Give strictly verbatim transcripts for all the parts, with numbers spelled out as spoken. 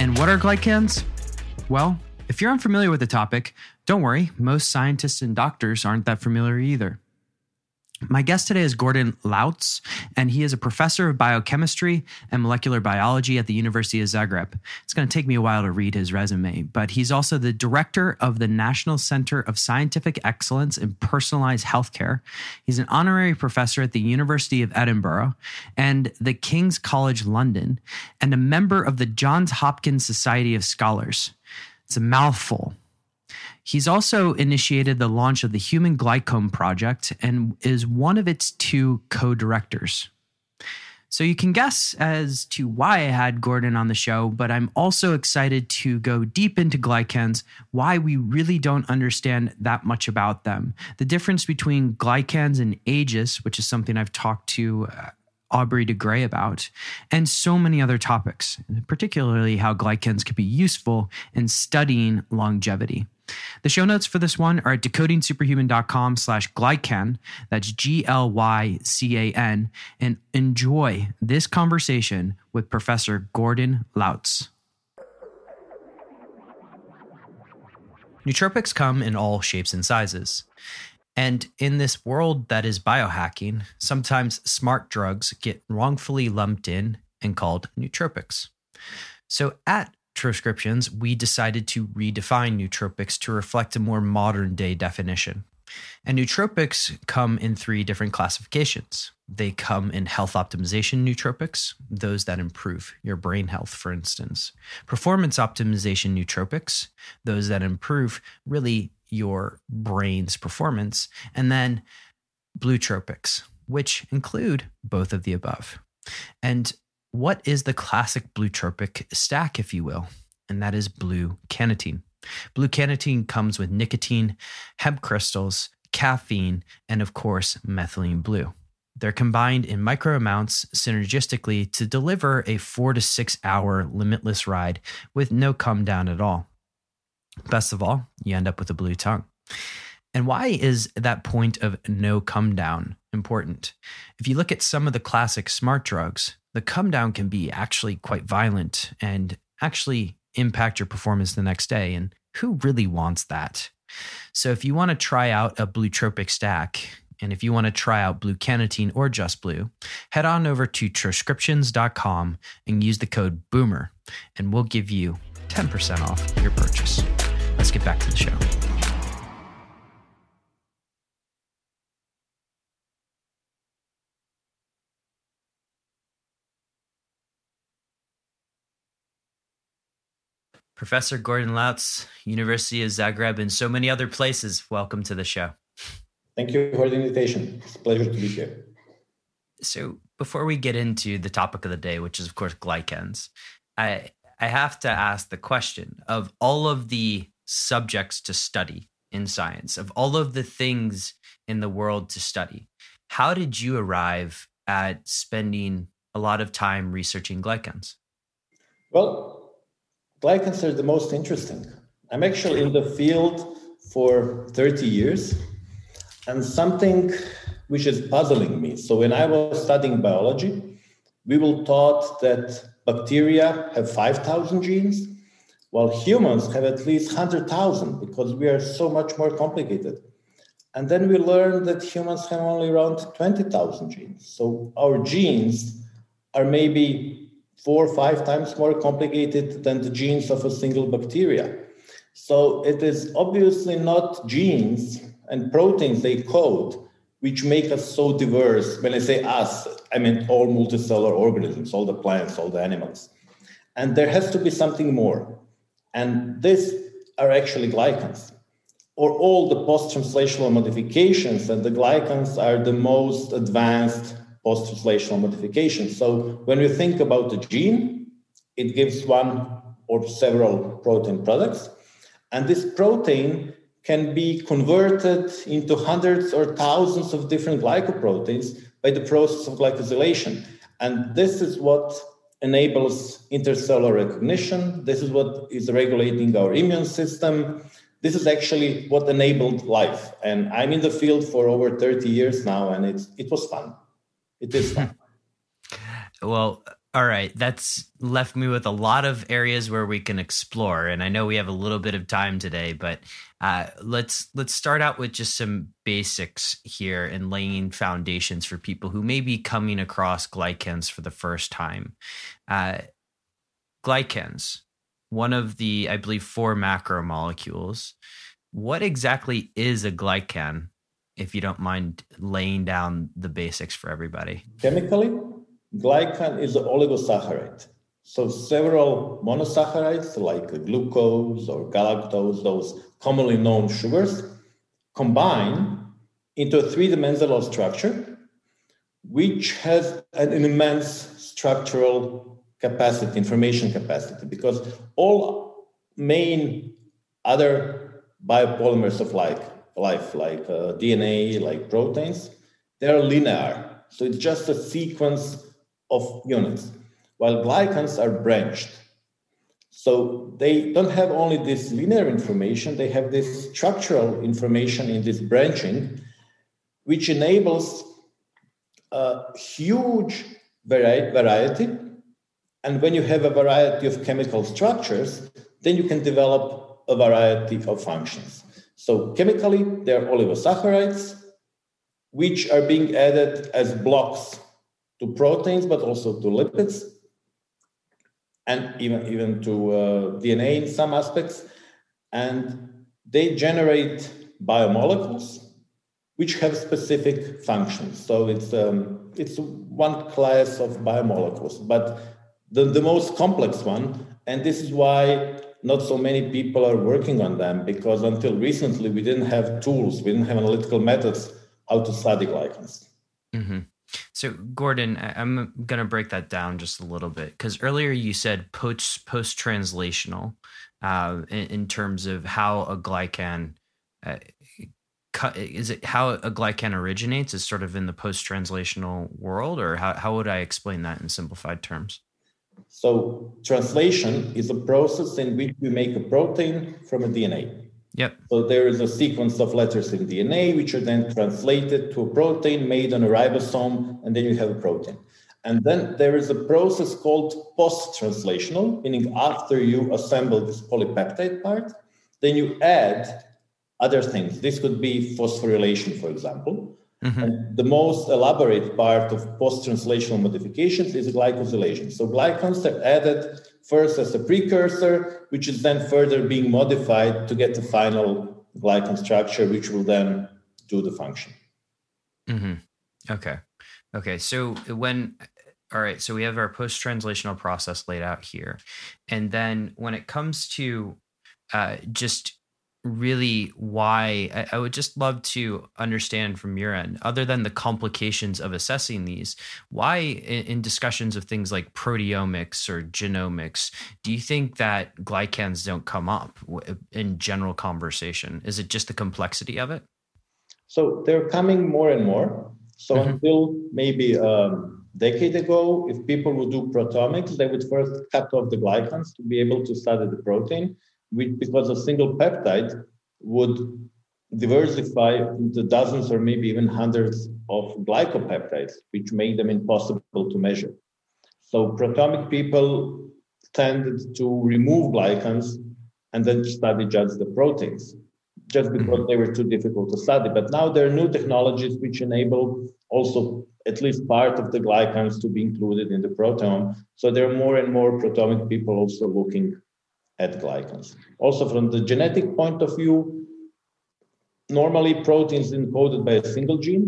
And what are glycans? Well, if you're unfamiliar with the topic, don't worry, most scientists and doctors aren't that familiar either. My guest today is Gordan Lauc, and he is a professor of biochemistry and molecular biology at the University of Zagreb. It's going to take me a while to read his resume, but he's also the director of the National Center of Scientific Excellence in Personalized Healthcare. He's an honorary professor at the University of Edinburgh and the King's College London, and a member of the Johns Hopkins Society of Scholars. It's a mouthful. He's also initiated the launch of the Human Glycome Project and is one of its two co-directors. So you can guess as to why I had Gordan on the show, but I'm also excited to go deep into glycans, why we really don't understand that much about them, the difference between glycans and ages, which is something I've talked to uh, Aubrey de Grey about, and so many other topics, particularly how glycans could be useful in studying longevity. The show notes for this one are at decoding superhuman dot com slash glycan, that's G L Y C A N, and enjoy this conversation with Professor Gordan Lauc. Nootropics come in all shapes and sizes. And in this world that is biohacking, sometimes smart drugs get wrongfully lumped in and called nootropics. So at Transcriptions, we decided to redefine nootropics to reflect a more modern day definition. And nootropics come in three different classifications. They come in health optimization nootropics, those that improve your brain health, for instance. Performance optimization nootropics, those that improve really your brain's performance. And then bluetropics, which include both of the above. And what is the classic bluetropic stack, if you will? And that is blue canatine. Blue canatine comes with nicotine, hemp crystals, caffeine, and of course, methylene blue. They're combined in micro amounts synergistically to deliver a four to six hour limitless ride with no come down at all. Best of all, you end up with a blue tongue. And why is that point of no come down important? If you look at some of the classic smart drugs, the come down can be actually quite violent and actually impact your performance the next day. And who really wants that? So if you want to try out a bluetropic stack, and if you want to try out blue canatine or just blue, head on over to transcriptions dot com and use the code BOOMER, and we'll give you ten percent off your purchase. Let's get back to the show. Professor Gordan Lauc, University of Zagreb, and so many other places, welcome to the show. Thank you for the invitation. It's a pleasure to be here. So before we get into the topic of the day, which is, of course, glycans, I I have to ask the question of all of the subjects to study in science, of all of the things in the world to study, how did you arrive at spending a lot of time researching glycans? Well, glycans are the most interesting. I'm actually in the field for thirty years, and something which is puzzling me. So when I was studying biology, we were taught that bacteria have five thousand genes, while humans have at least one hundred thousand because we are so much more complicated. And then we learned that humans have only around twenty thousand genes. So our genes are maybe four or five times more complicated than the genes of a single bacteria. So it is obviously not genes and proteins they code which make us so diverse. When I say us, I mean all multicellular organisms, all the plants, all the animals. And there has to be something more. And these are actually glycans, or all the post-translational modifications, and the glycans are the most advanced post-translational modification. So when we think about the gene, it gives one or several protein products. And this protein can be converted into hundreds or thousands of different glycoproteins by the process of glycosylation. And this is what enables intercellular recognition. This is what is regulating our immune system. This is actually what enabled life. And I'm in the field for over thirty years now, and it's, it was fun. It is fun. Well, all right. That's left me with a lot of areas where we can explore. And I know we have a little bit of time today, but uh, let's let's start out with just some basics here and laying foundations for people who may be coming across glycans for the first time. Uh, glycans, one of the, I believe, four macromolecules. What exactly is a glycan, if you don't mind laying down the basics for everybody? Chemically, glycan is an oligosaccharide. So several monosaccharides like glucose or galactose, those commonly known sugars, combine into a three-dimensional structure, which has an immense structural capacity, information capacity, because all main other biopolymers of life, life like uh, D N A, like proteins, they're linear. So it's just a sequence of units, while glycans are branched. So they don't have only this linear information, they have this structural information in this branching, which enables a huge vari- variety. And when you have a variety of chemical structures, then you can develop a variety of functions. So chemically, there are oligosaccharides, which are being added as blocks to proteins, but also to lipids, and even, even to uh, D N A in some aspects. And they generate biomolecules, which have specific functions. So it's, um, it's one class of biomolecules, but The, the most complex one, and this is why not so many people are working on them, because until recently we didn't have tools, we didn't have analytical methods how to study glycans. Mm-hmm. So, Gordon, I'm going to break that down just a little bit, because earlier you said post, post-translational uh, in, in terms of how a glycan uh, is it how a glycan originates is sort of in the post-translational world, or how, how would I explain that in simplified terms? So translation is a process in which we make a protein from a D N A. Yep. So there is a sequence of letters in D N A, which are then translated to a protein made on a ribosome, and then you have a protein. And then there is a process called post-translational, meaning after you assemble this polypeptide part, then you add other things. This could be phosphorylation, for example. Mm-hmm. And the most elaborate part of post-translational modifications is glycosylation. So glycans are added first as a precursor, which is then further being modified to get the final glycan structure, which will then do the function. Mm-hmm. Okay. Okay. So when, all right, so we have our post-translational process laid out here. And then when it comes to uh, just really why I, I would just love to understand from your end, other than the complications of assessing these, why in, in discussions of things like proteomics or genomics, do you think that glycans don't come up in general conversation? Is it just the complexity of it? So they're coming more and more. So mm-hmm. until maybe a decade ago, if people would do proteomics, they would first cut off the glycans to be able to study the protein. We, because a single peptide would diversify into dozens or maybe even hundreds of glycopeptides, which made them impossible to measure. So proteomic people tended to remove glycans and then study just the proteins, just because they were too difficult to study. But now there are new technologies which enable also at least part of the glycans to be included in the proteome. So there are more and more proteomic people also looking at glycans. Also from the genetic point of view, normally proteins encoded by a single gene,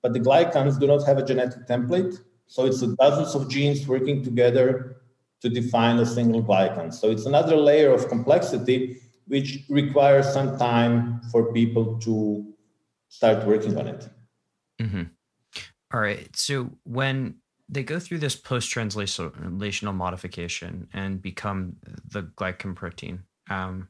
but the glycans do not have a genetic template. So it's dozens of genes working together to define a single glycan. So it's another layer of complexity, which requires some time for people to start working on it. Mm-hmm. All right. So when they go through this post-translational modification and become the glycan protein. Um,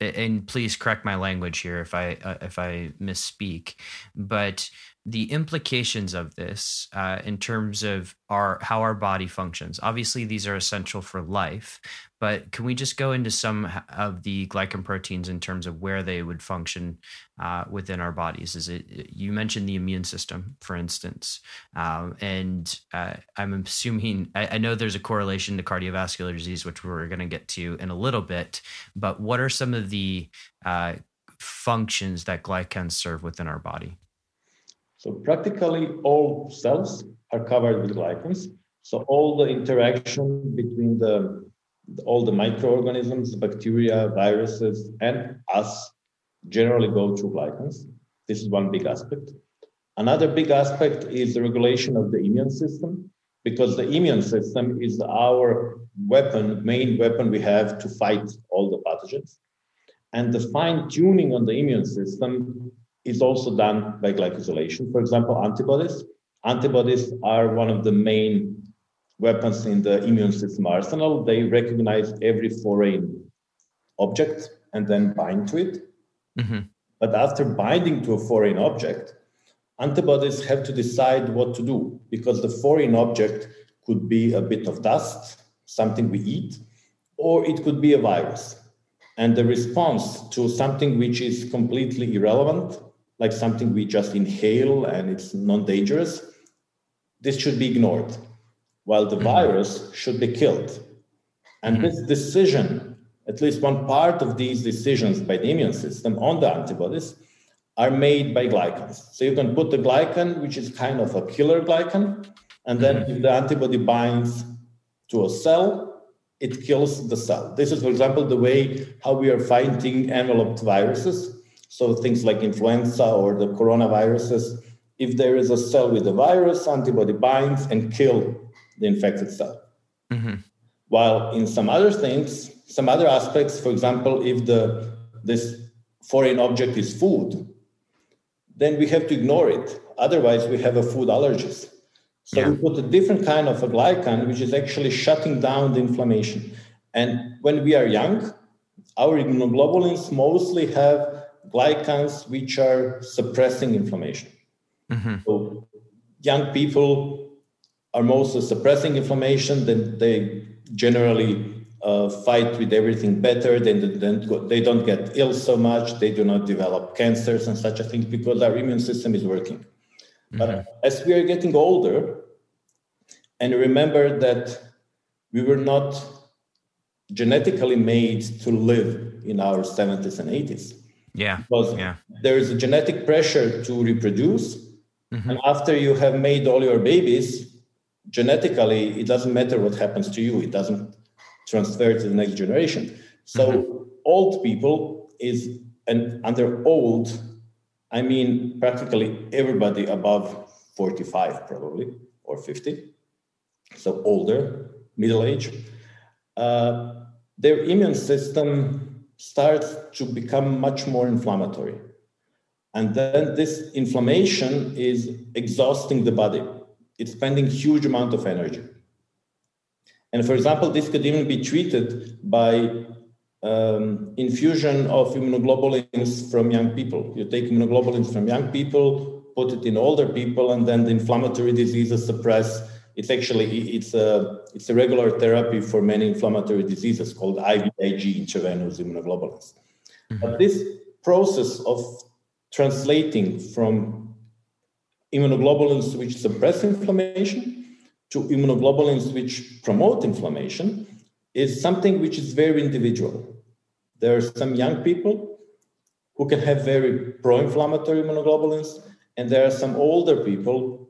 and please correct my language here if I uh, if I misspeak, but the implications of this uh, in terms of our how our body functions. Obviously, these are essential for life, but can we just go into some of the glycan proteins in terms of where they would function uh, within our bodies? Is it you mentioned the immune system, for instance, um, and uh, I'm assuming I, I know there's a correlation to cardiovascular disease, which we're going to get to in a little bit. But what are some of the uh, functions that glycans serve within our body? So practically all cells are covered with glycans. So all the interaction between the, all the microorganisms, bacteria, viruses, and us generally go through glycans. This is one big aspect. Another big aspect is the regulation of the immune system, because the immune system is our weapon, main weapon we have to fight all the pathogens. And the fine tuning on the immune system is also done by glycosylation. For example, antibodies. Antibodies are one of the main weapons in the immune system arsenal. They recognize every foreign object and then bind to it. Mm-hmm. But after binding to a foreign object, antibodies have to decide what to do, because the foreign object could be a bit of dust, something we eat, or it could be a virus. And the response to something which is completely irrelevant, like something we just inhale and it's non-dangerous, this should be ignored, while the virus should be killed. And this decision, at least one part of these decisions by the immune system on the antibodies, are made by glycans. So you can put the glycan, which is kind of a killer glycan, and then if the antibody binds to a cell, it kills the cell. This is, for example, the way how we are fighting enveloped viruses. So things like influenza or the coronaviruses, if there is a cell with a virus, antibody binds and kills the infected cell. Mm-hmm. While in some other things, some other aspects, for example, if the this foreign object is food, then we have to ignore it. Otherwise, we have a food allergies. So yeah. we put a different kind of a glycan, which is actually shutting down the inflammation. And when we are young, our immunoglobulins mostly have glycans which are suppressing inflammation. Mm-hmm. So young people are mostly suppressing inflammation, then they generally uh, fight with everything better, then they don't get ill so much, they do not develop cancers and such a thing, because our immune system is working. Mm-hmm. But as we are getting older, and remember that we were not genetically made to live in our seventies and eighties, Yeah, because yeah. there is a genetic pressure to reproduce. Mm-hmm. And after you have made all your babies, genetically, it doesn't matter what happens to you. It doesn't transfer to the next generation. So mm-hmm. old people is, and under old, I mean practically everybody above forty-five probably, or fifty. So older, middle age. Uh, their immune system starts to become much more inflammatory. And then this inflammation is exhausting the body. It's spending huge amount of energy. And for example, this could even be treated by um, infusion of immunoglobulins from young people. You take immunoglobulins from young people, put it in older people, and then the inflammatory diseases suppress. It's actually, it's a, it's a regular therapy for many inflammatory diseases called I V I G, intravenous immunoglobulins. Mm-hmm. But this process of translating from immunoglobulins which suppress inflammation to immunoglobulins which promote inflammation is something which is very individual. There are some young people who can have very pro-inflammatory immunoglobulins, and there are some older people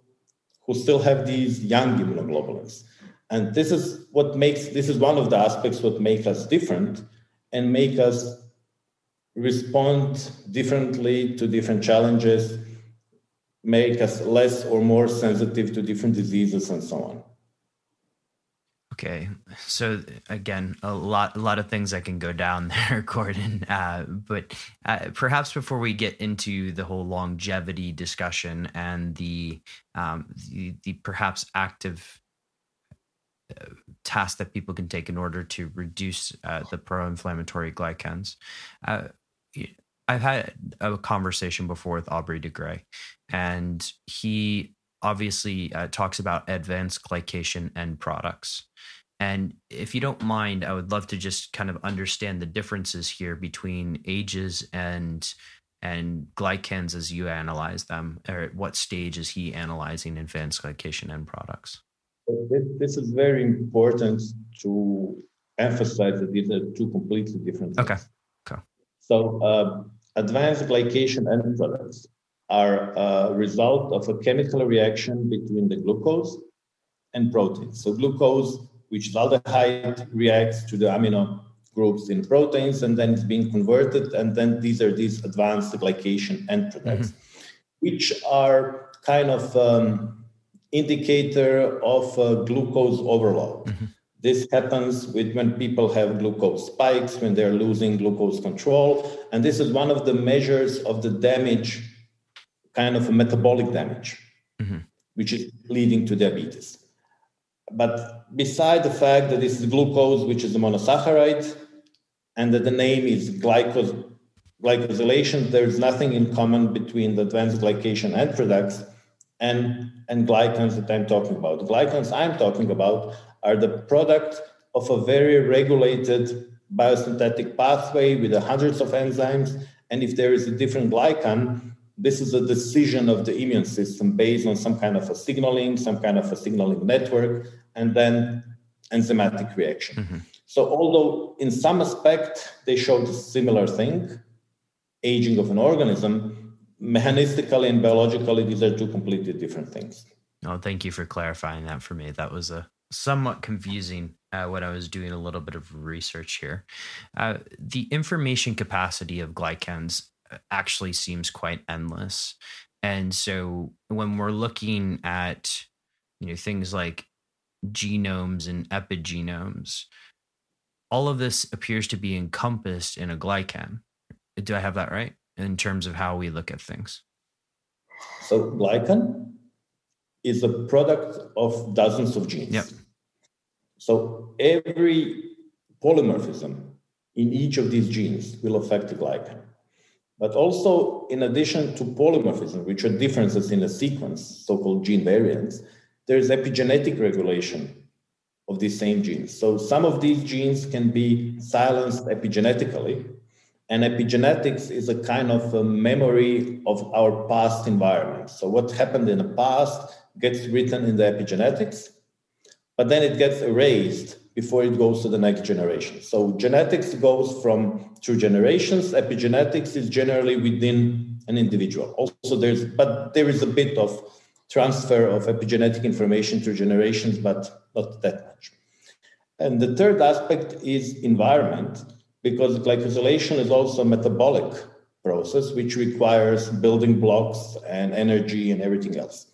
who still have these young immunoglobulins. And this is what makes, this is one of the aspects what make us different and make us respond differently to different challenges, make us less or more sensitive to different diseases and so on. Okay, so again, a lot, a lot of things that can go down there, Gordon. Uh, but uh, perhaps before we get into the whole longevity discussion and the um, the, the perhaps active uh, task that people can take in order to reduce uh, the pro-inflammatory glycans, uh, I've had a conversation before with Aubrey de Grey, and he obviously uh, talks about advanced glycation end products. And if you don't mind, I would love to just kind of understand the differences here between ages and and glycans as you analyze them, or at what stage is he analyzing advanced glycation end products? This is very important to emphasize that these are two completely different things. Okay. Okay. So uh, advanced glycation end products are a result of a chemical reaction between the glucose and proteins. So glucose, which is aldehyde, reacts to the amino groups in proteins, and then it's being converted, and then these are these advanced glycation end products, mm-hmm. which are kind of um, indicator of uh, glucose overload. Mm-hmm. This happens with when people have glucose spikes, when they're losing glucose control, and this is one of the measures of the damage, kind of a metabolic damage, mm-hmm. which is leading to diabetes. But beside the fact that this is glucose, which is a monosaccharide, and that the name is glycos, glycosylation, there is nothing in common between the advanced glycation end products and, and glycans that I'm talking about. The glycans I'm talking about are the product of a very regulated biosynthetic pathway with hundreds of enzymes. And if there is a different glycan, this is a decision of the immune system based on some kind of a signaling, some kind of a signaling network, and then enzymatic reaction. Mm-hmm. So although in some aspect they show the similar thing, aging of an organism, mechanistically and biologically, these are two completely different things. Oh, thank you for clarifying that for me. That was a somewhat confusing uh, when I was doing a little bit of research here. Uh, the information capacity of glycans actually seems quite endless. And so when we're looking at, you know, things like genomes and epigenomes, all of this appears to be encompassed in a glycan. Do I have that right in terms of how we look at things? So glycan is a product of dozens of genes. Yep. So every polymorphism in each of these genes will affect the glycan. But also, in addition to polymorphism, which are differences in a sequence, so-called gene variants, there is epigenetic regulation of these same genes. So some of these genes can be silenced epigenetically, and epigenetics is a kind of a memory of our past environment. So what happened in the past gets written in the epigenetics, but then it gets erased before it goes to the next generation. So genetics goes from through generations. Epigenetics is generally within an individual. Also there's, but there is a bit of transfer of epigenetic information through generations, but not that much. And the third aspect is environment, because glycosylation is also a metabolic process, which requires building blocks and energy and everything else.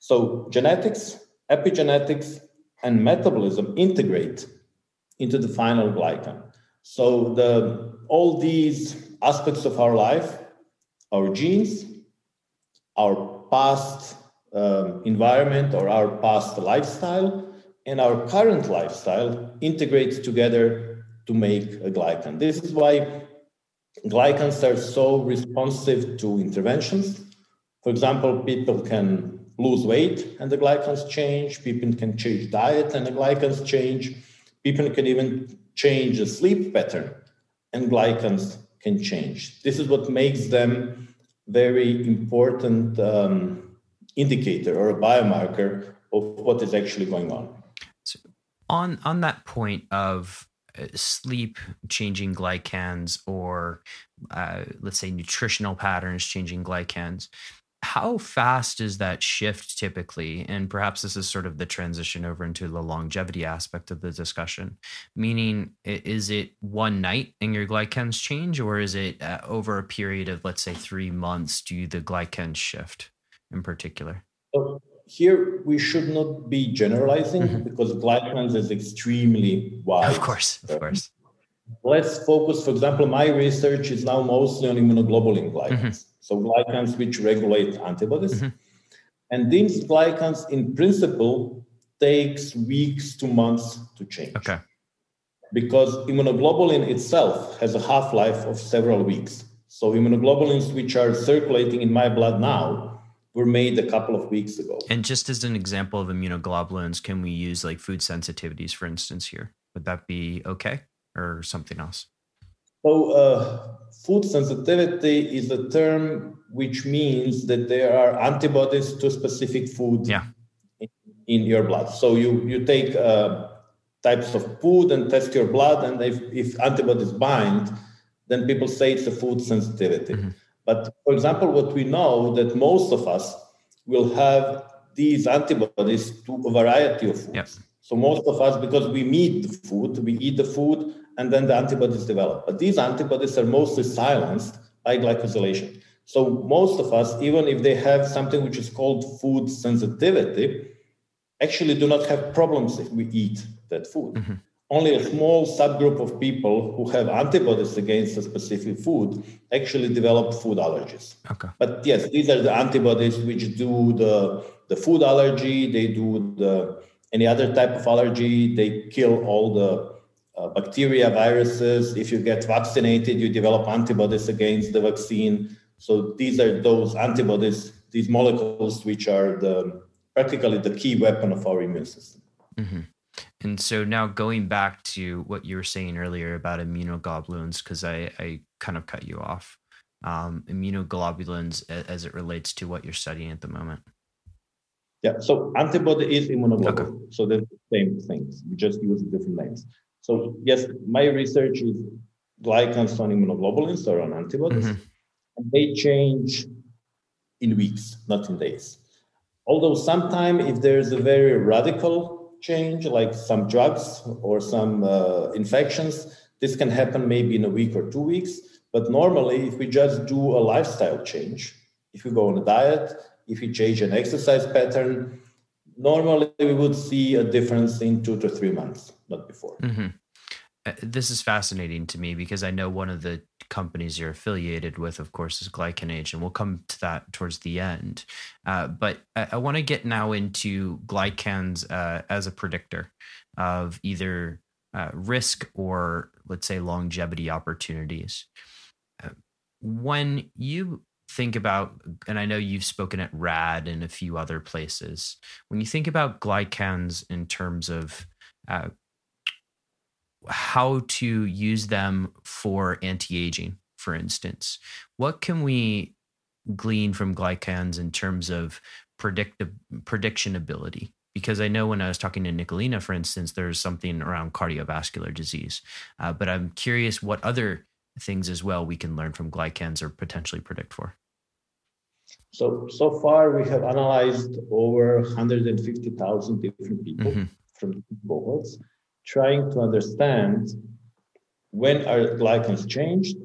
So genetics, epigenetics, and metabolism integrate into the final glycan. So the, all these aspects of our life, our genes, our past um, environment or our past lifestyle, and our current lifestyle integrate together to make a glycan. This is why glycans are so responsive to interventions. For example, people can lose weight and the glycans change, people can change diet and the glycans change, people can even change the sleep pattern and glycans can change. This is what makes them very important um, indicator or a biomarker of what is actually going on. So on, on that point of sleep changing glycans or uh, let's say nutritional patterns changing glycans, how fast is that shift typically? And perhaps this is sort of the transition over into the longevity aspect of the discussion, meaning is it one night and your glycans change, or is it uh, over a period of, let's say, three months, do the glycans shift in particular? So, here we should not be generalizing mm-hmm. because glycans is extremely wide. Of course, of course. Let's focus, for example, my research is now mostly on immunoglobulin glycans. Mm-hmm. So glycans which regulate antibodies. Mm-hmm. And these glycans, in principle, takes weeks to months to change. Okay. Because immunoglobulin itself has a half-life of several weeks. So immunoglobulins which are circulating in my blood now were made a couple of weeks ago. And just as an example of immunoglobulins, can we use like food sensitivities, for instance, here? Would that be okay or something else? So uh, food sensitivity is a term which means that there are antibodies to specific food yeah. in, in your blood. So you, you take... Uh, types of food and test your blood. And if, if antibodies bind, then people say it's a food sensitivity. Mm-hmm. But for example, what we know that most of us will have these antibodies to a variety of foods. Yep. So most of us, because we meet the food, we eat the food, and then the antibodies develop. But these antibodies are mostly silenced by glycosylation. So most of us, even if they have something which is called food sensitivity, actually do not have problems if we eat that food. Mm-hmm. Only a small subgroup of people who have antibodies against a specific food actually develop food allergies. Okay. But yes, these are the antibodies which do the, the food allergy, they do the any other type of allergy, they kill all the uh, bacteria, viruses. If you get vaccinated, you develop antibodies against the vaccine. So these are those antibodies, these molecules which are the practically the key weapon of our immune system. Mm-hmm. And so now going back to what you were saying earlier about immunoglobulins, because I, I kind of cut you off, um, immunoglobulins as, as it relates to what you're studying at the moment. Yeah, so antibody is immunoglobulin. Okay. So they're the same things. We just use different names. So yes, my research is glycans on immunoglobulins or on antibodies. Mm-hmm. And they change in weeks, not in days. Although sometimes if there's a very radical change, like some drugs or some uh, infections, this can happen maybe in a week or two weeks. But normally, if we just do a lifestyle change, if we go on a diet, if we change an exercise pattern, normally we would see a difference in two to three months, not before. Mm-hmm. Uh, this is fascinating to me because I know one of the companies you're affiliated with, of course, is GlycanAge, and we'll come to that towards the end. Uh, but I, I want to get now into glycans uh, as a predictor of either uh, risk or, let's say, longevity opportunities. Uh, when you think about, and I know you've spoken at RAD and a few other places, when you think about glycans in terms of uh, how to use them for anti-aging, for instance. What can we glean from glycans in terms of predict- prediction ability? Because I know when I was talking to Nicolina, for instance, there's something around cardiovascular disease. Uh, but I'm curious what other things as well we can learn from glycans or potentially predict for. So, so far we have analyzed over one hundred fifty thousand different people mm-hmm. from cohorts, trying to understand when are glycans changed,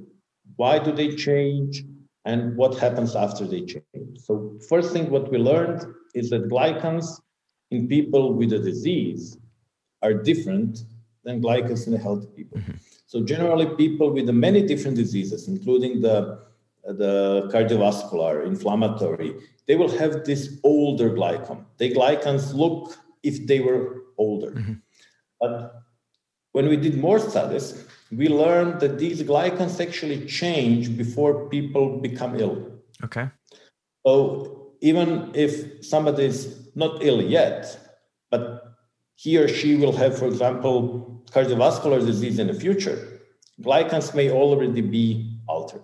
why do they change, and what happens after they change. So first thing what we learned is that glycans in people with a disease are different than glycans in the healthy people. Mm-hmm. So generally people with many different diseases, including the, the cardiovascular, inflammatory, they will have this older glycan. The glycans look if they were older. Mm-hmm. But when we did more studies, we learned that these glycans actually change before people become ill. Okay. So even if somebody is not ill yet, but he or she will have, for example, cardiovascular disease in the future, glycans may already be altered.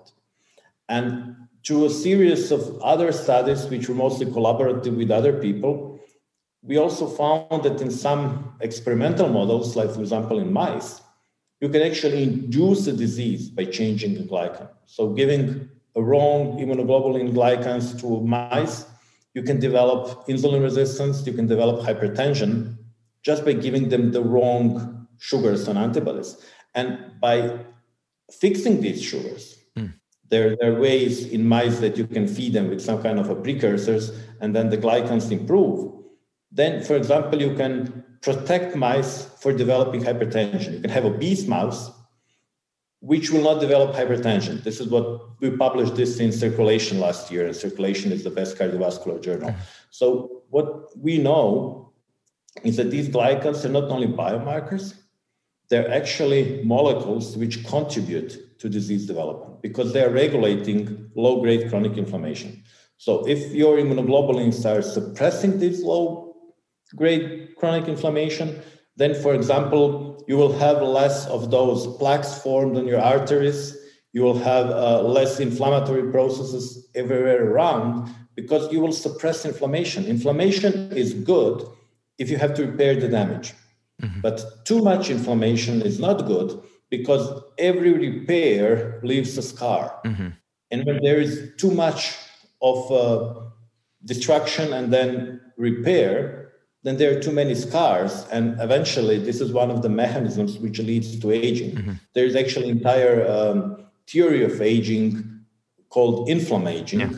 And through a series of other studies, which were mostly collaborative with other people, we also found that in some experimental models, like for example in mice, you can actually induce a disease by changing the glycan. So giving a wrong immunoglobulin glycans to mice, you can develop insulin resistance, you can develop hypertension just by giving them the wrong sugars and antibodies. And by fixing these sugars, mm. There, there are ways in mice that you can feed them with some kind of a precursors, and then the glycans improve. Then, for example, you can protect mice for developing hypertension. You can have obese mouse, which will not develop hypertension. This is what we published this in Circulation last year, and Circulation is the best cardiovascular journal. So what we know is that these glycans are not only biomarkers, they're actually molecules which contribute to disease development because they are regulating low-grade chronic inflammation. So if your immunoglobulins are suppressing this low-grade chronic inflammation, then, for example, you will have less of those plaques formed on your arteries. You will have uh, less inflammatory processes everywhere around because you will suppress inflammation. Inflammation is good if you have to repair the damage. Mm-hmm. But too much inflammation is not good because every repair leaves a scar. Mm-hmm. And when there is too much of uh, destruction and then repair, then there are too many scars. And eventually, this is one of the mechanisms which leads to aging. Mm-hmm. There is actually an entire um, theory of aging called inflammaging, yeah.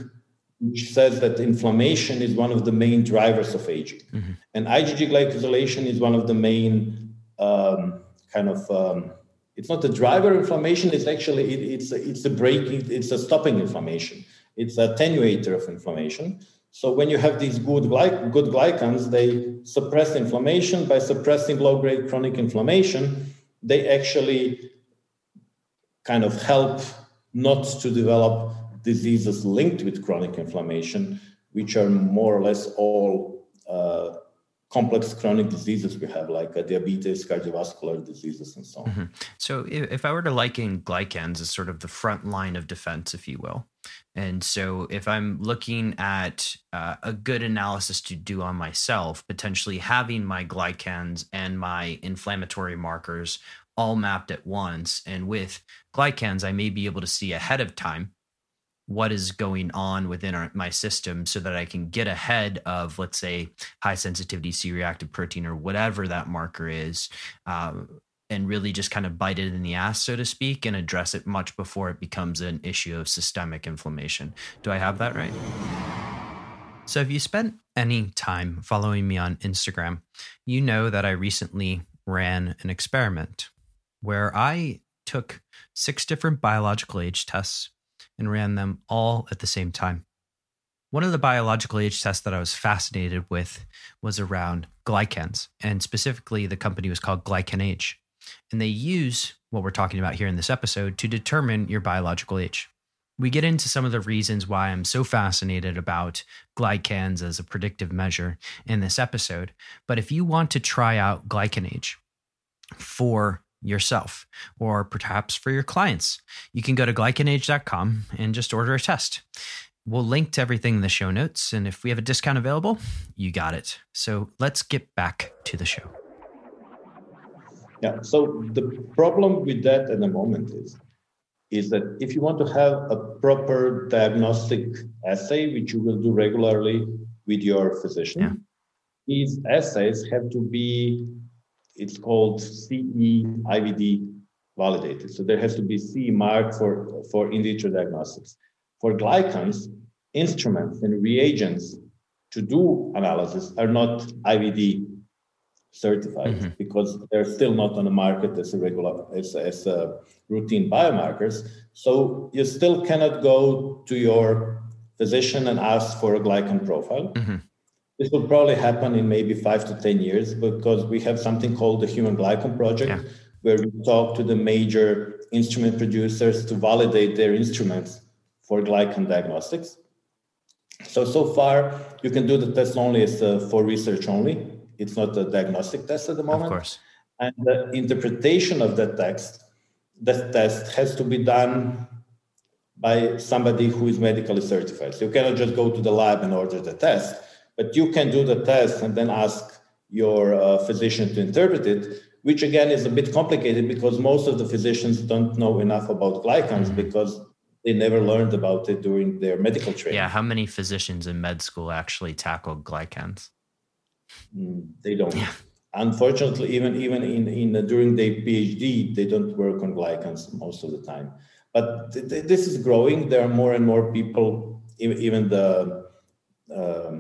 which says that inflammation is one of the main drivers of aging. Mm-hmm. And IgG glycosylation is one of the main um, kind of, um, it's not the driver of inflammation, it's actually, it, it's, a, it's a breaking, it's a stopping inflammation. It's an attenuator of inflammation. So when you have these good, gly- good glycans, they suppress inflammation. By suppressing low-grade chronic inflammation, they actually kind of help not to develop diseases linked with chronic inflammation, which are more or less all uh, complex chronic diseases we have, like uh, diabetes, cardiovascular diseases, and so on. Mm-hmm. So if, if I were to liken glycans as sort of the front line of defense, if you will, and so if I'm looking at uh, a good analysis to do on myself, potentially having my glycans and my inflammatory markers all mapped at once, and with glycans, I may be able to see ahead of time what is going on within our, my system so that I can get ahead of, let's say, high sensitivity C-reactive protein or whatever that marker is, um, and really just kind of bite it in the ass, so to speak, and address it much before it becomes an issue of systemic inflammation. Do I have that right? So if you spent any time following me on Instagram, you know that I recently ran an experiment where I took six different biological age tests and ran them all at the same time. One of the biological age tests that I was fascinated with was around glycans, and specifically the company was called GlycanAge. And they use what we're talking about here in this episode to determine your biological age. We get into some of the reasons why I'm so fascinated about glycans as a predictive measure in this episode. But if you want to try out GlycanAge for yourself, or perhaps for your clients, you can go to glycan age dot com and just order a test. We'll link to everything in the show notes, and if we have a discount available, you got it. So let's get back to the show. Yeah, so the problem with that at the moment is, is that if you want to have a proper diagnostic assay, which you will do regularly with your physician, yeah. these assays have to be It's called C E I V D validated. So there has to be C E mark for, for in vitro diagnostics. For glycans, instruments and reagents to do analysis are not I V D certified mm-hmm. because they're still not on the market as a regular as, as a routine biomarkers. So you still cannot go to your physician and ask for a glycan profile. Mm-hmm. This will probably happen in maybe five to ten years because we have something called the Human Glycome Project yeah. where we talk to the major instrument producers to validate their instruments for glycan diagnostics. So, so far, you can do the test only as uh, for research only. It's not a diagnostic test at the moment. Of course. And the interpretation of that text, that test has to be done by somebody who is medically certified. So you cannot just go to the lab and order the test. But you can do the test and then ask your uh, physician to interpret it, which again is a bit complicated because most of the physicians don't know enough about glycans mm-hmm. because they never learned about it during their medical training. Yeah, how many physicians in med school actually tackle glycans? Mm, they don't. Yeah. Unfortunately, even even in, in uh, during their PhD, they don't work on glycans most of the time. But th th this is growing. There are more and more people, even the um,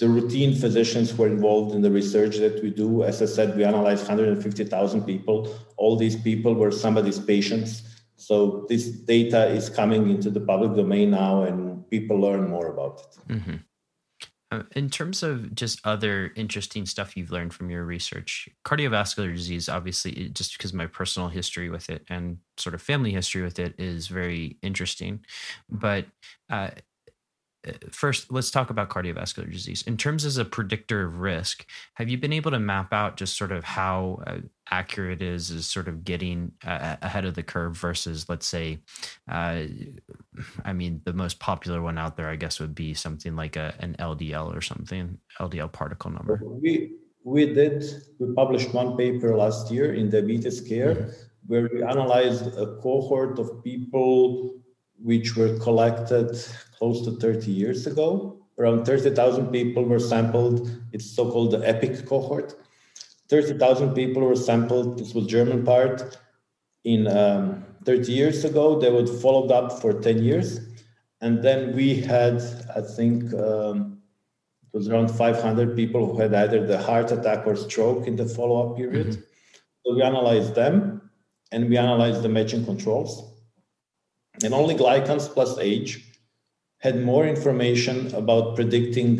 the routine physicians who are involved in the research that we do. As I said, we analyze one hundred fifty thousand people. All these people were somebody's patients. So this data is coming into the public domain now, and people learn more about it. Mm-hmm. Uh, in terms of just other interesting stuff you've learned from your research, cardiovascular disease, obviously, just because my personal history with it and sort of family history with it is very interesting. But uh, first, let's talk about cardiovascular disease. In terms as a predictor of risk, have you been able to map out just sort of how uh, accurate it is, is sort of getting uh, ahead of the curve versus, let's say, uh, I mean, the most popular one out there, I guess, would be something like a, an L D L or something, L D L particle number. We we did, we published one paper last year in Diabetes Care, mm-hmm. where we analyzed a cohort of people which were collected close to thirty years ago. Around thirty thousand people were sampled. It's so-called the EPIC cohort. thirty thousand people were sampled. This was German part. In um, thirty years ago, they were followed up for ten years. And then we had, I think, um, it was around five hundred people who had either the heart attack or stroke in the follow-up period. Mm-hmm. So we analyzed them, and we analyzed the matching controls. And only glycans plus age had more information about predicting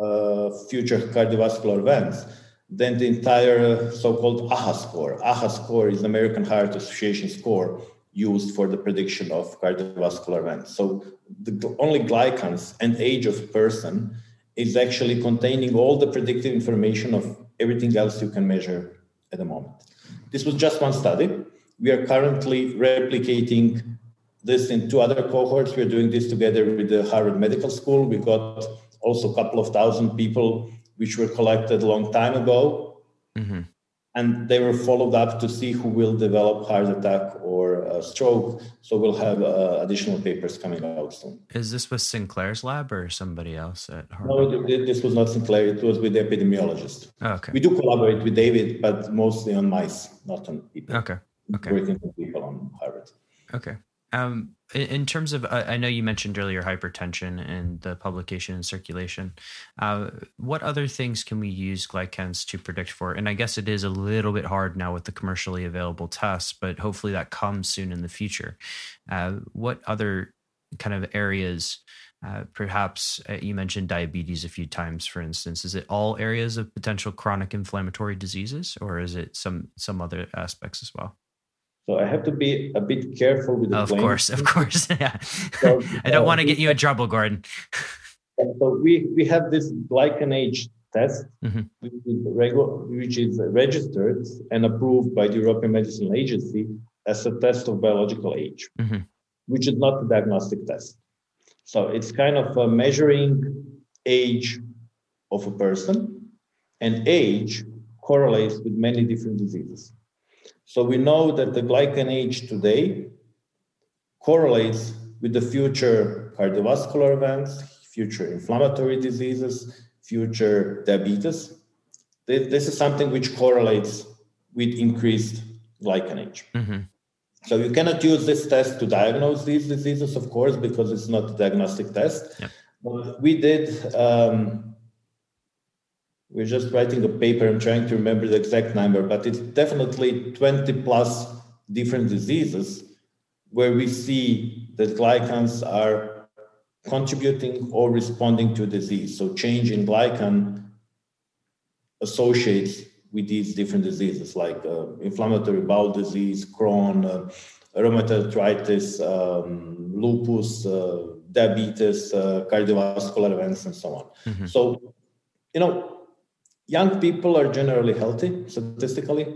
uh, future cardiovascular events than the entire so-called AHA score. AHA score is the American Heart Association score used for the prediction of cardiovascular events. So the, only glycans and age of person is actually containing all the predictive information of everything else you can measure at the moment. This was just one study. We are currently replicating this in two other cohorts. We're doing this together with the Harvard Medical School. We got also a couple of thousand people which were collected a long time ago. Mm-hmm. And they were followed up to see who will develop heart attack or uh, stroke. So we'll have uh, additional papers coming out soon. Is this with Sinclair's lab or somebody else at Harvard? No, this was not Sinclair. It was with the epidemiologist. Oh, okay. We do collaborate with David, but mostly on mice, not on people. Okay. Okay. Working with people on Harvard. Okay. Um, in terms of, uh, I know you mentioned earlier hypertension and the publication and circulation. Uh, what other things can we use glycans to predict for? And I guess it is a little bit hard now with the commercially available tests, but hopefully that comes soon in the future. Uh, what other kind of areas, uh, perhaps uh, you mentioned diabetes a few times, for instance, is it all areas of potential chronic inflammatory diseases, or is it some, some other aspects as well? So I have to be a bit careful with the Of blame. course, of course. Yeah. So, I don't uh, want to get you in trouble, Gordon. So we, we have this GlycanAge test, mm-hmm. which is registered and approved by the European Medicines Agency as a test of biological age, mm-hmm. which is not a diagnostic test. So it's kind of a measuring age of a person, and age correlates with many different diseases. So we know that the glycan age today correlates with the future cardiovascular events, future inflammatory diseases, future diabetes. This is something which correlates with increased glycan age. Mm-hmm. So you cannot use this test to diagnose these diseases, of course, because it's not a diagnostic test. Yeah. But we did... Um, We're just writing a paper. I'm trying to remember the exact number, but it's definitely twenty plus different diseases where we see that glycans are contributing or responding to disease. So change in glycan associates with these different diseases like uh, inflammatory bowel disease, Crohn's, uh, rheumatoid arthritis, um, lupus, uh, diabetes, uh, cardiovascular events, and so on. Mm-hmm. So, you know, young people are generally healthy, statistically.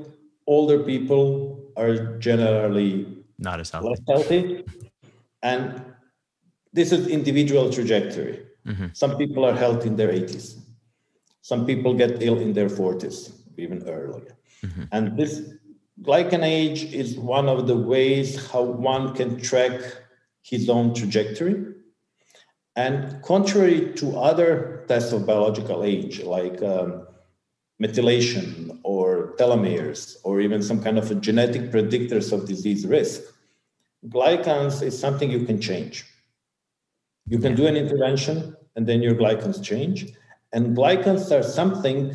Older people are generally not as healthy. Less healthy. And this is individual trajectory. Mm-hmm. Some people are healthy in their eighties. Some people get ill in their forties, even earlier. Mm-hmm. And this glycan age is one of the ways how one can track his own trajectory. And contrary to other tests of biological age, like um, methylation or telomeres, or even some kind of a genetic predictors of disease risk, glycans is something you can change. You can do an intervention and then your glycans change. And glycans are something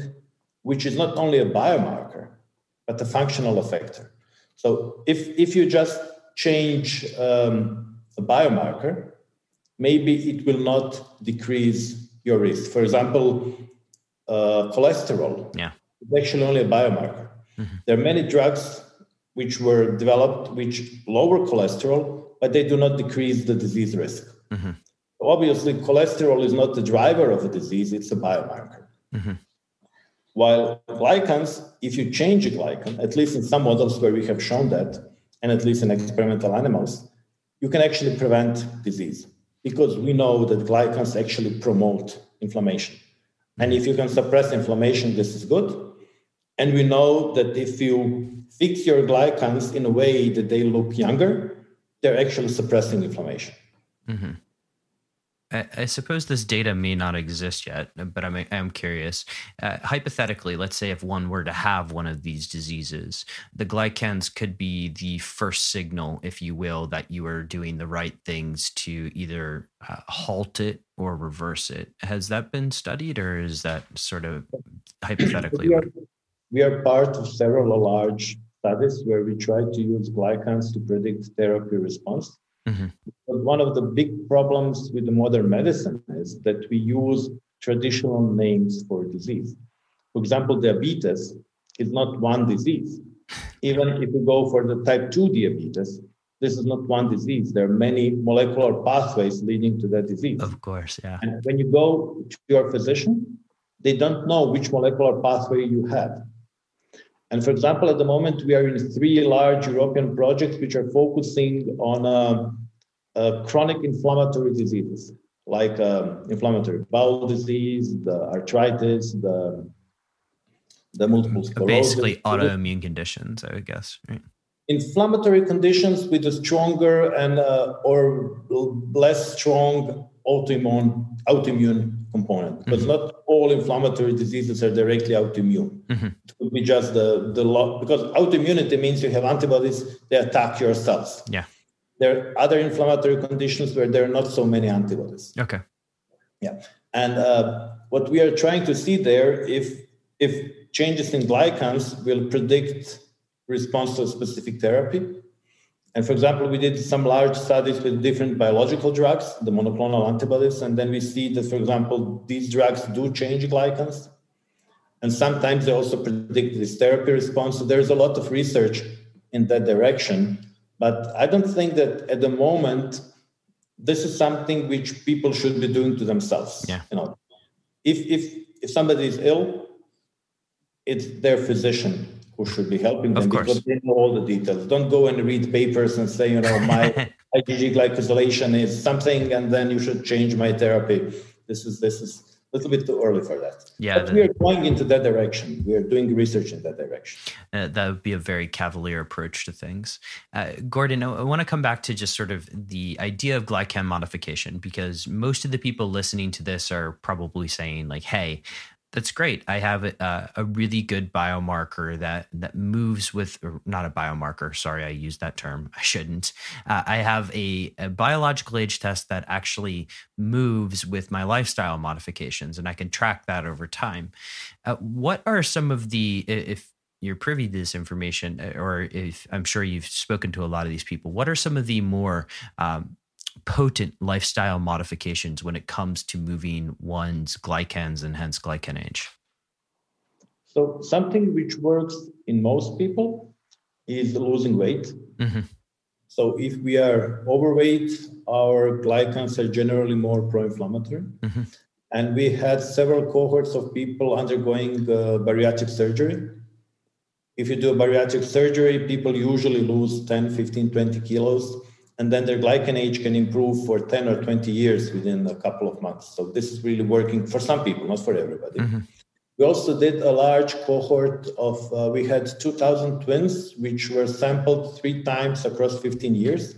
which is not only a biomarker, but a functional effector. So if, if you just change um, a biomarker, maybe it will not decrease your risk. For example, uh, cholesterol yeah. is actually only a biomarker. Mm-hmm. There are many drugs which were developed which lower cholesterol, but they do not decrease the disease risk. Mm-hmm. Obviously, cholesterol is not the driver of a disease, it's a biomarker. Mm-hmm. While glycans, if you change a glycan, at least in some models where we have shown that, and at least in experimental animals, you can actually prevent disease, because we know that glycans actually promote inflammation. And if you can suppress inflammation, this is good. And we know that if you fix your glycans in a way that they look younger, they're actually suppressing inflammation. Mm-hmm. I, I suppose this data may not exist yet, but I'm, I'm curious. Uh, hypothetically, let's say if one were to have one of these diseases, the glycans could be the first signal, if you will, that you are doing the right things to either uh, halt it or reverse it. Has that been studied, or is that sort of hypothetically? We are, we are part of several large studies where we try to use glycans to predict therapy response. Mm-hmm. But one of the big problems with the modern medicine is that we use traditional names for disease. For example, diabetes is not one disease. Even if you go for the type two diabetes, this is not one disease. There are many molecular pathways leading to that disease. Of course, yeah. And when you go to your physician, they don't know which molecular pathway you have. And for example, at the moment, we are in three large European projects which are focusing on uh, uh, chronic inflammatory diseases, like uh, inflammatory bowel disease, the arthritis, the, the multiple sclerosis. Basically autoimmune conditions, I would guess. Right? Inflammatory conditions with a stronger and uh, or less strong autoimmune, autoimmune component. Mm-hmm. But not all inflammatory diseases are directly autoimmune. Mm-hmm. It could be just the, the lo- because autoimmunity means you have antibodies, they attack your cells. Yeah. There are other inflammatory conditions where there are not so many antibodies. Okay. Yeah. And uh, what we are trying to see there, if if changes in glycans will predict response to a specific therapy. And for example, we did some large studies with different biological drugs, the monoclonal antibodies, and then we see that, for example, these drugs do change glycans, and sometimes they also predict this therapy response. So there's a lot of research in that direction, but I don't think that at the moment, this is something which people should be doing to themselves. Yeah. You know, if, if, if somebody is ill, it's their physician who should be helping them, because they know all the details. Don't go and read papers and say, you know, my IgG glycosylation is something, and then you should change my therapy. This is this is a little bit too early for that. Yeah, but the, we are going into that direction. We are doing research in that direction. Uh, that would be a very cavalier approach to things. Uh, Gordan, I, I want to come back to just sort of the idea of glycan modification, because most of the people listening to this are probably saying like, hey, that's great. I have a, a really good biomarker that, that moves with, or not a biomarker, sorry, I used that term. I shouldn't. Uh, I have a, a biological age test that actually moves with my lifestyle modifications, and I can track that over time. Uh, what are some of the, if you're privy to this information, or if I'm sure you've spoken to a lot of these people, what are some of the more um, potent lifestyle modifications when it comes to moving one's glycans and hence GlycanAge? So something which works in most people is losing weight. Mm-hmm. So if we are overweight, our glycans are generally more pro-inflammatory. Mm-hmm. And we had several cohorts of people undergoing uh, bariatric surgery. If you do a bariatric surgery, people usually lose ten, fifteen, twenty kilos. And then their GlycanAge can improve for ten or twenty years within a couple of months. So this is really working for some people, not for everybody. Mm-hmm. We also did a large cohort of, uh, we had two thousand twins, which were sampled three times across fifteen years.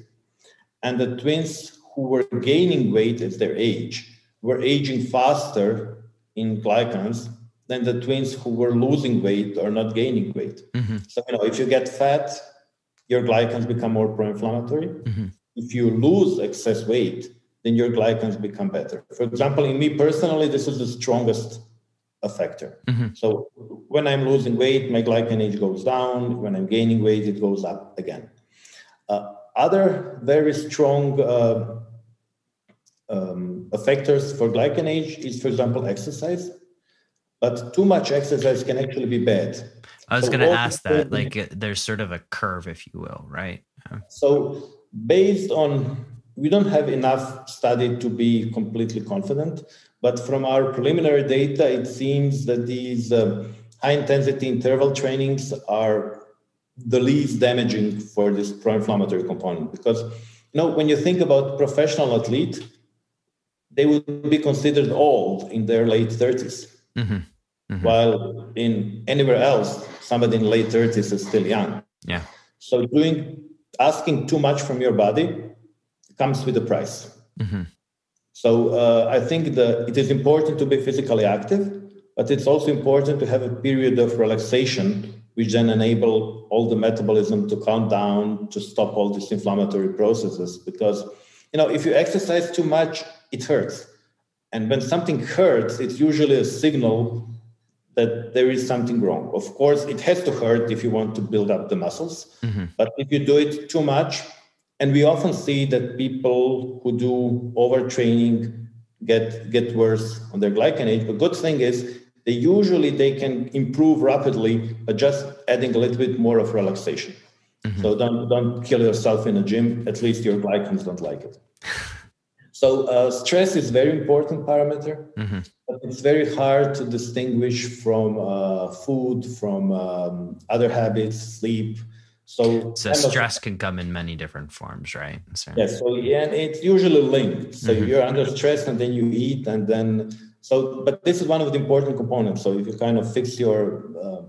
And the twins who were gaining weight at their age were aging faster in glycans than the twins who were losing weight or not gaining weight. Mm-hmm. So, you know, if you get fat, your glycans become more pro-inflammatory. Mm-hmm. If you lose excess weight, then your glycans become better. For example, in me personally, this is the strongest effector. Mm-hmm. So when I'm losing weight, my glycanage goes down. When I'm gaining weight, it goes up again. Uh, other very strong uh, um, effectors for glycanage is, for example, exercise. But too much exercise can actually be bad. I was so going to ask that, like there's sort of a curve, if you will, right? Yeah. So based on, we don't have enough study to be completely confident, but from our preliminary data, it seems that these uh, high-intensity interval trainings are the least damaging for this pro-inflammatory component. Because, you know, when you think about professional athletes, they would be considered old in their late thirties. Mm-hmm. Mm-hmm. While in anywhere else, somebody in late thirties is still young. Yeah. So doing asking too much from your body comes with a price. Mm-hmm. So uh, I think that it is important to be physically active, but it's also important to have a period of relaxation, which then enable all the metabolism to calm down, to stop all these inflammatory processes. Because, you know, if you exercise too much, it hurts. And when something hurts, it's usually a signal that there is something wrong. Of course, it has to hurt if you want to build up the muscles. Mm-hmm. But if you do it too much, and we often see that people who do overtraining get, get worse on their glycanage. The good thing is they usually they can improve rapidly by just adding a little bit more of relaxation. Mm-hmm. So don't, don't kill yourself in a gym. At least your glycans don't like it. So uh, stress is a very important parameter, mm-hmm. but it's very hard to distinguish from uh, food, from um, other habits, sleep. So, so stress of, can come in many different forms, right? So. Yes, so, yeah, and it's usually linked. So mm-hmm. you're under stress and then you eat and then, so, but this is one of the important components. So if you kind of fix your uh,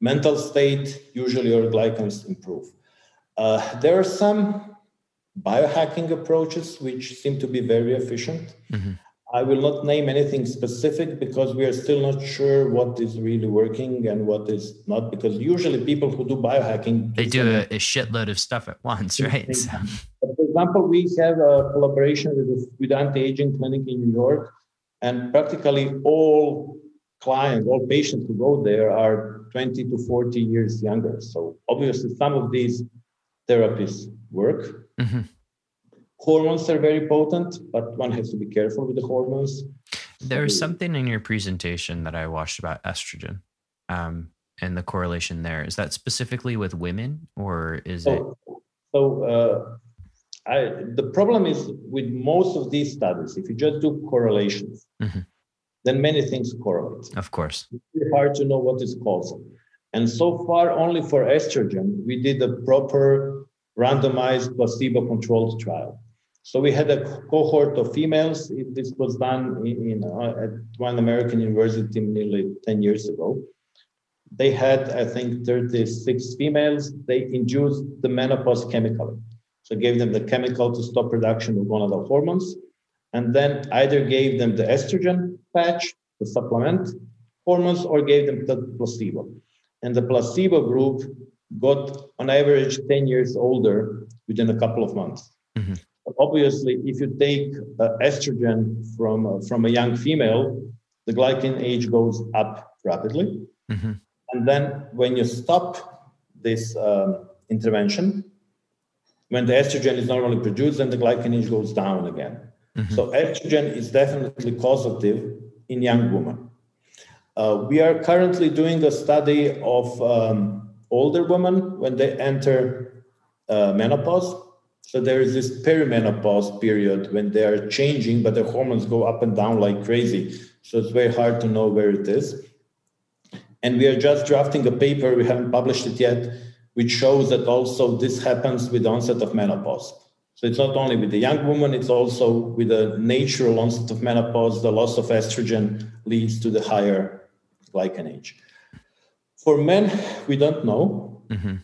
mental state, usually your glycans improve. Uh, there are some biohacking approaches, which seem to be very efficient. Mm-hmm. I will not name anything specific because we are still not sure what is really working and what is not, because usually people who do biohacking... They do a, a shitload of stuff at once, right? So. For example, we have a collaboration with, with anti-aging clinic in New York, and practically all clients, all patients who go there are twenty to forty years younger. So obviously some of these therapies work. Mm-hmm. Hormones are very potent, but one has to be careful with the hormones. There was something in your presentation that I watched about estrogen um, and the correlation there. Is that specifically with women, or is so, it? So uh, I, the problem is with most of these studies, if you just do correlations, mm-hmm. then many things correlate. Of course. It's very hard to know what is causal. And so far, only for estrogen, we did a proper randomized placebo-controlled trial. So we had a cohort of females. This was done in, in, uh, at one American university nearly ten years ago. They had, I think, thirty-six females. They induced the menopause chemically. So gave them the chemical to stop production of gonadal hormones. And then either gave them the estrogen patch, the supplement hormones, or gave them the placebo. And the placebo group got on average ten years older within a couple of months. Mm-hmm. Obviously, if you take uh, estrogen from, uh, from a young female, the glycan age goes up rapidly. Mm-hmm. And then when you stop this uh, intervention, when the estrogen is normally produced, then the glycan age goes down again. Mm-hmm. So estrogen is definitely causative in young women. Uh, we are currently doing a study of um, older women when they enter uh, menopause. So there is this perimenopause period when they are changing, but their hormones go up and down like crazy. So it's very hard to know where it is. And we are just drafting a paper, we haven't published it yet, which shows that also this happens with the onset of menopause. So it's not only with the young woman, it's also with the natural onset of menopause, the loss of estrogen leads to the higher glycan age. For men, we don't know. Mm-hmm.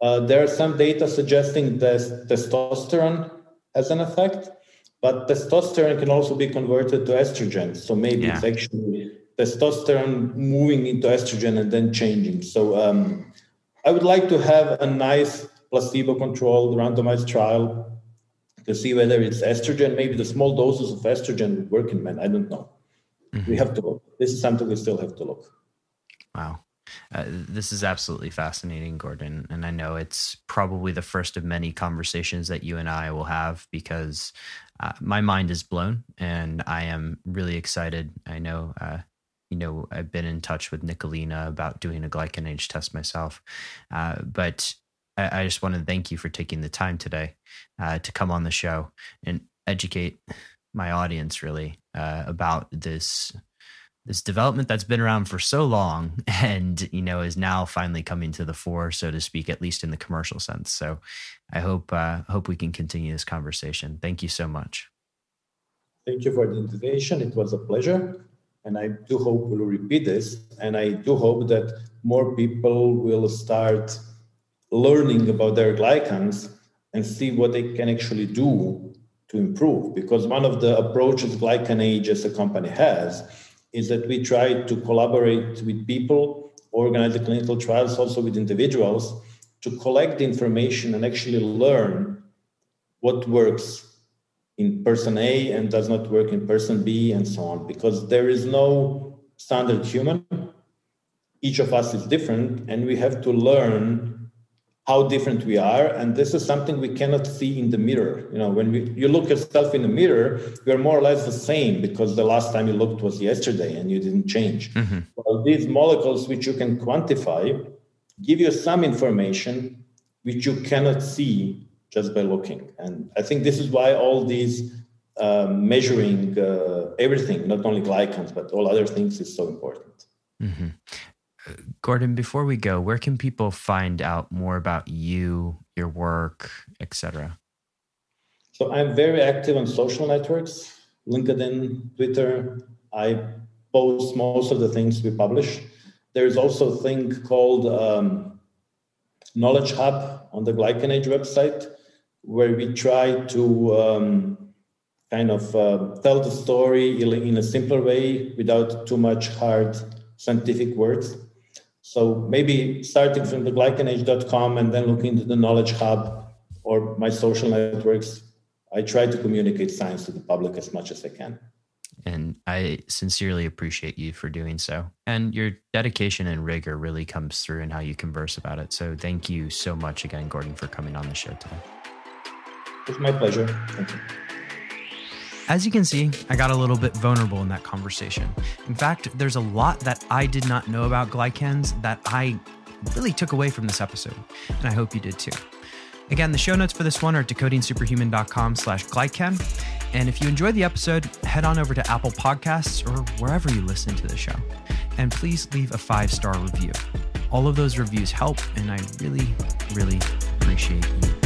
Uh, there are some data suggesting that testosterone has an effect, but testosterone can also be converted to estrogen. So maybe yeah. it's actually testosterone moving into estrogen and then changing. So um, I would like to have a nice placebo-controlled randomized trial to see whether it's estrogen. Maybe the small doses of estrogen would work in men. I don't know. Mm-hmm. We have to look. This is something we still have to look. Wow. Uh, this is absolutely fascinating, Gordan. And I know it's probably the first of many conversations that you and I will have, because uh, my mind is blown and I am really excited. I know, uh, you know, I've been in touch with Nicolina about doing a GlycanAge test myself, uh, but I, I just want to thank you for taking the time today uh, to come on the show and educate my audience really uh, about this this development that's been around for so long and, you know, is now finally coming to the fore, so to speak, at least in the commercial sense. So I hope, uh, hope we can continue this conversation. Thank you so much. Thank you for the invitation. It was a pleasure. And I do hope we'll repeat this. And I do hope that more people will start learning about their glycans and see what they can actually do to improve. Because one of the approaches GlycanAge as a company has is that we try to collaborate with people, organize the clinical trials, also with individuals, to collect the information and actually learn what works in person A and does not work in person B and so on, because there is no standard human. Each of us is different and we have to learn how different we are. And this is something we cannot see in the mirror. You know, when we, you look yourself in the mirror, you're more or less the same because the last time you looked was yesterday and you didn't change. Mm-hmm. Well, these molecules, which you can quantify, give you some information which you cannot see just by looking. And I think this is why all these uh, measuring uh, everything, not only glycans, but all other things, is so important. Mm-hmm. Gordan, before we go, where can people find out more about you, your work, et cetera? So I'm very active on social networks, LinkedIn, Twitter. I post most of the things we publish. There is also a thing called um, Knowledge Hub on the GlycanAge website, where we try to um, kind of uh, tell the story in a simpler way without too much hard scientific words. So maybe starting from the GlycanAge dot com and then looking into the Knowledge Hub or my social networks, I try to communicate science to the public as much as I can. And I sincerely appreciate you for doing so. And your dedication and rigor really comes through in how you converse about it. So thank you so much again, Gordan, for coming on the show today. It's my pleasure. Thank you. As you can see, I got a little bit vulnerable in that conversation. In fact, there's a lot that I did not know about glycans that I really took away from this episode, and I hope you did too. Again, the show notes for this one are decoding superhuman dot com slash glycan. And if you enjoyed the episode, head on over to Apple Podcasts or wherever you listen to the show. And please leave a five-star review. All of those reviews help, and I really, really appreciate you.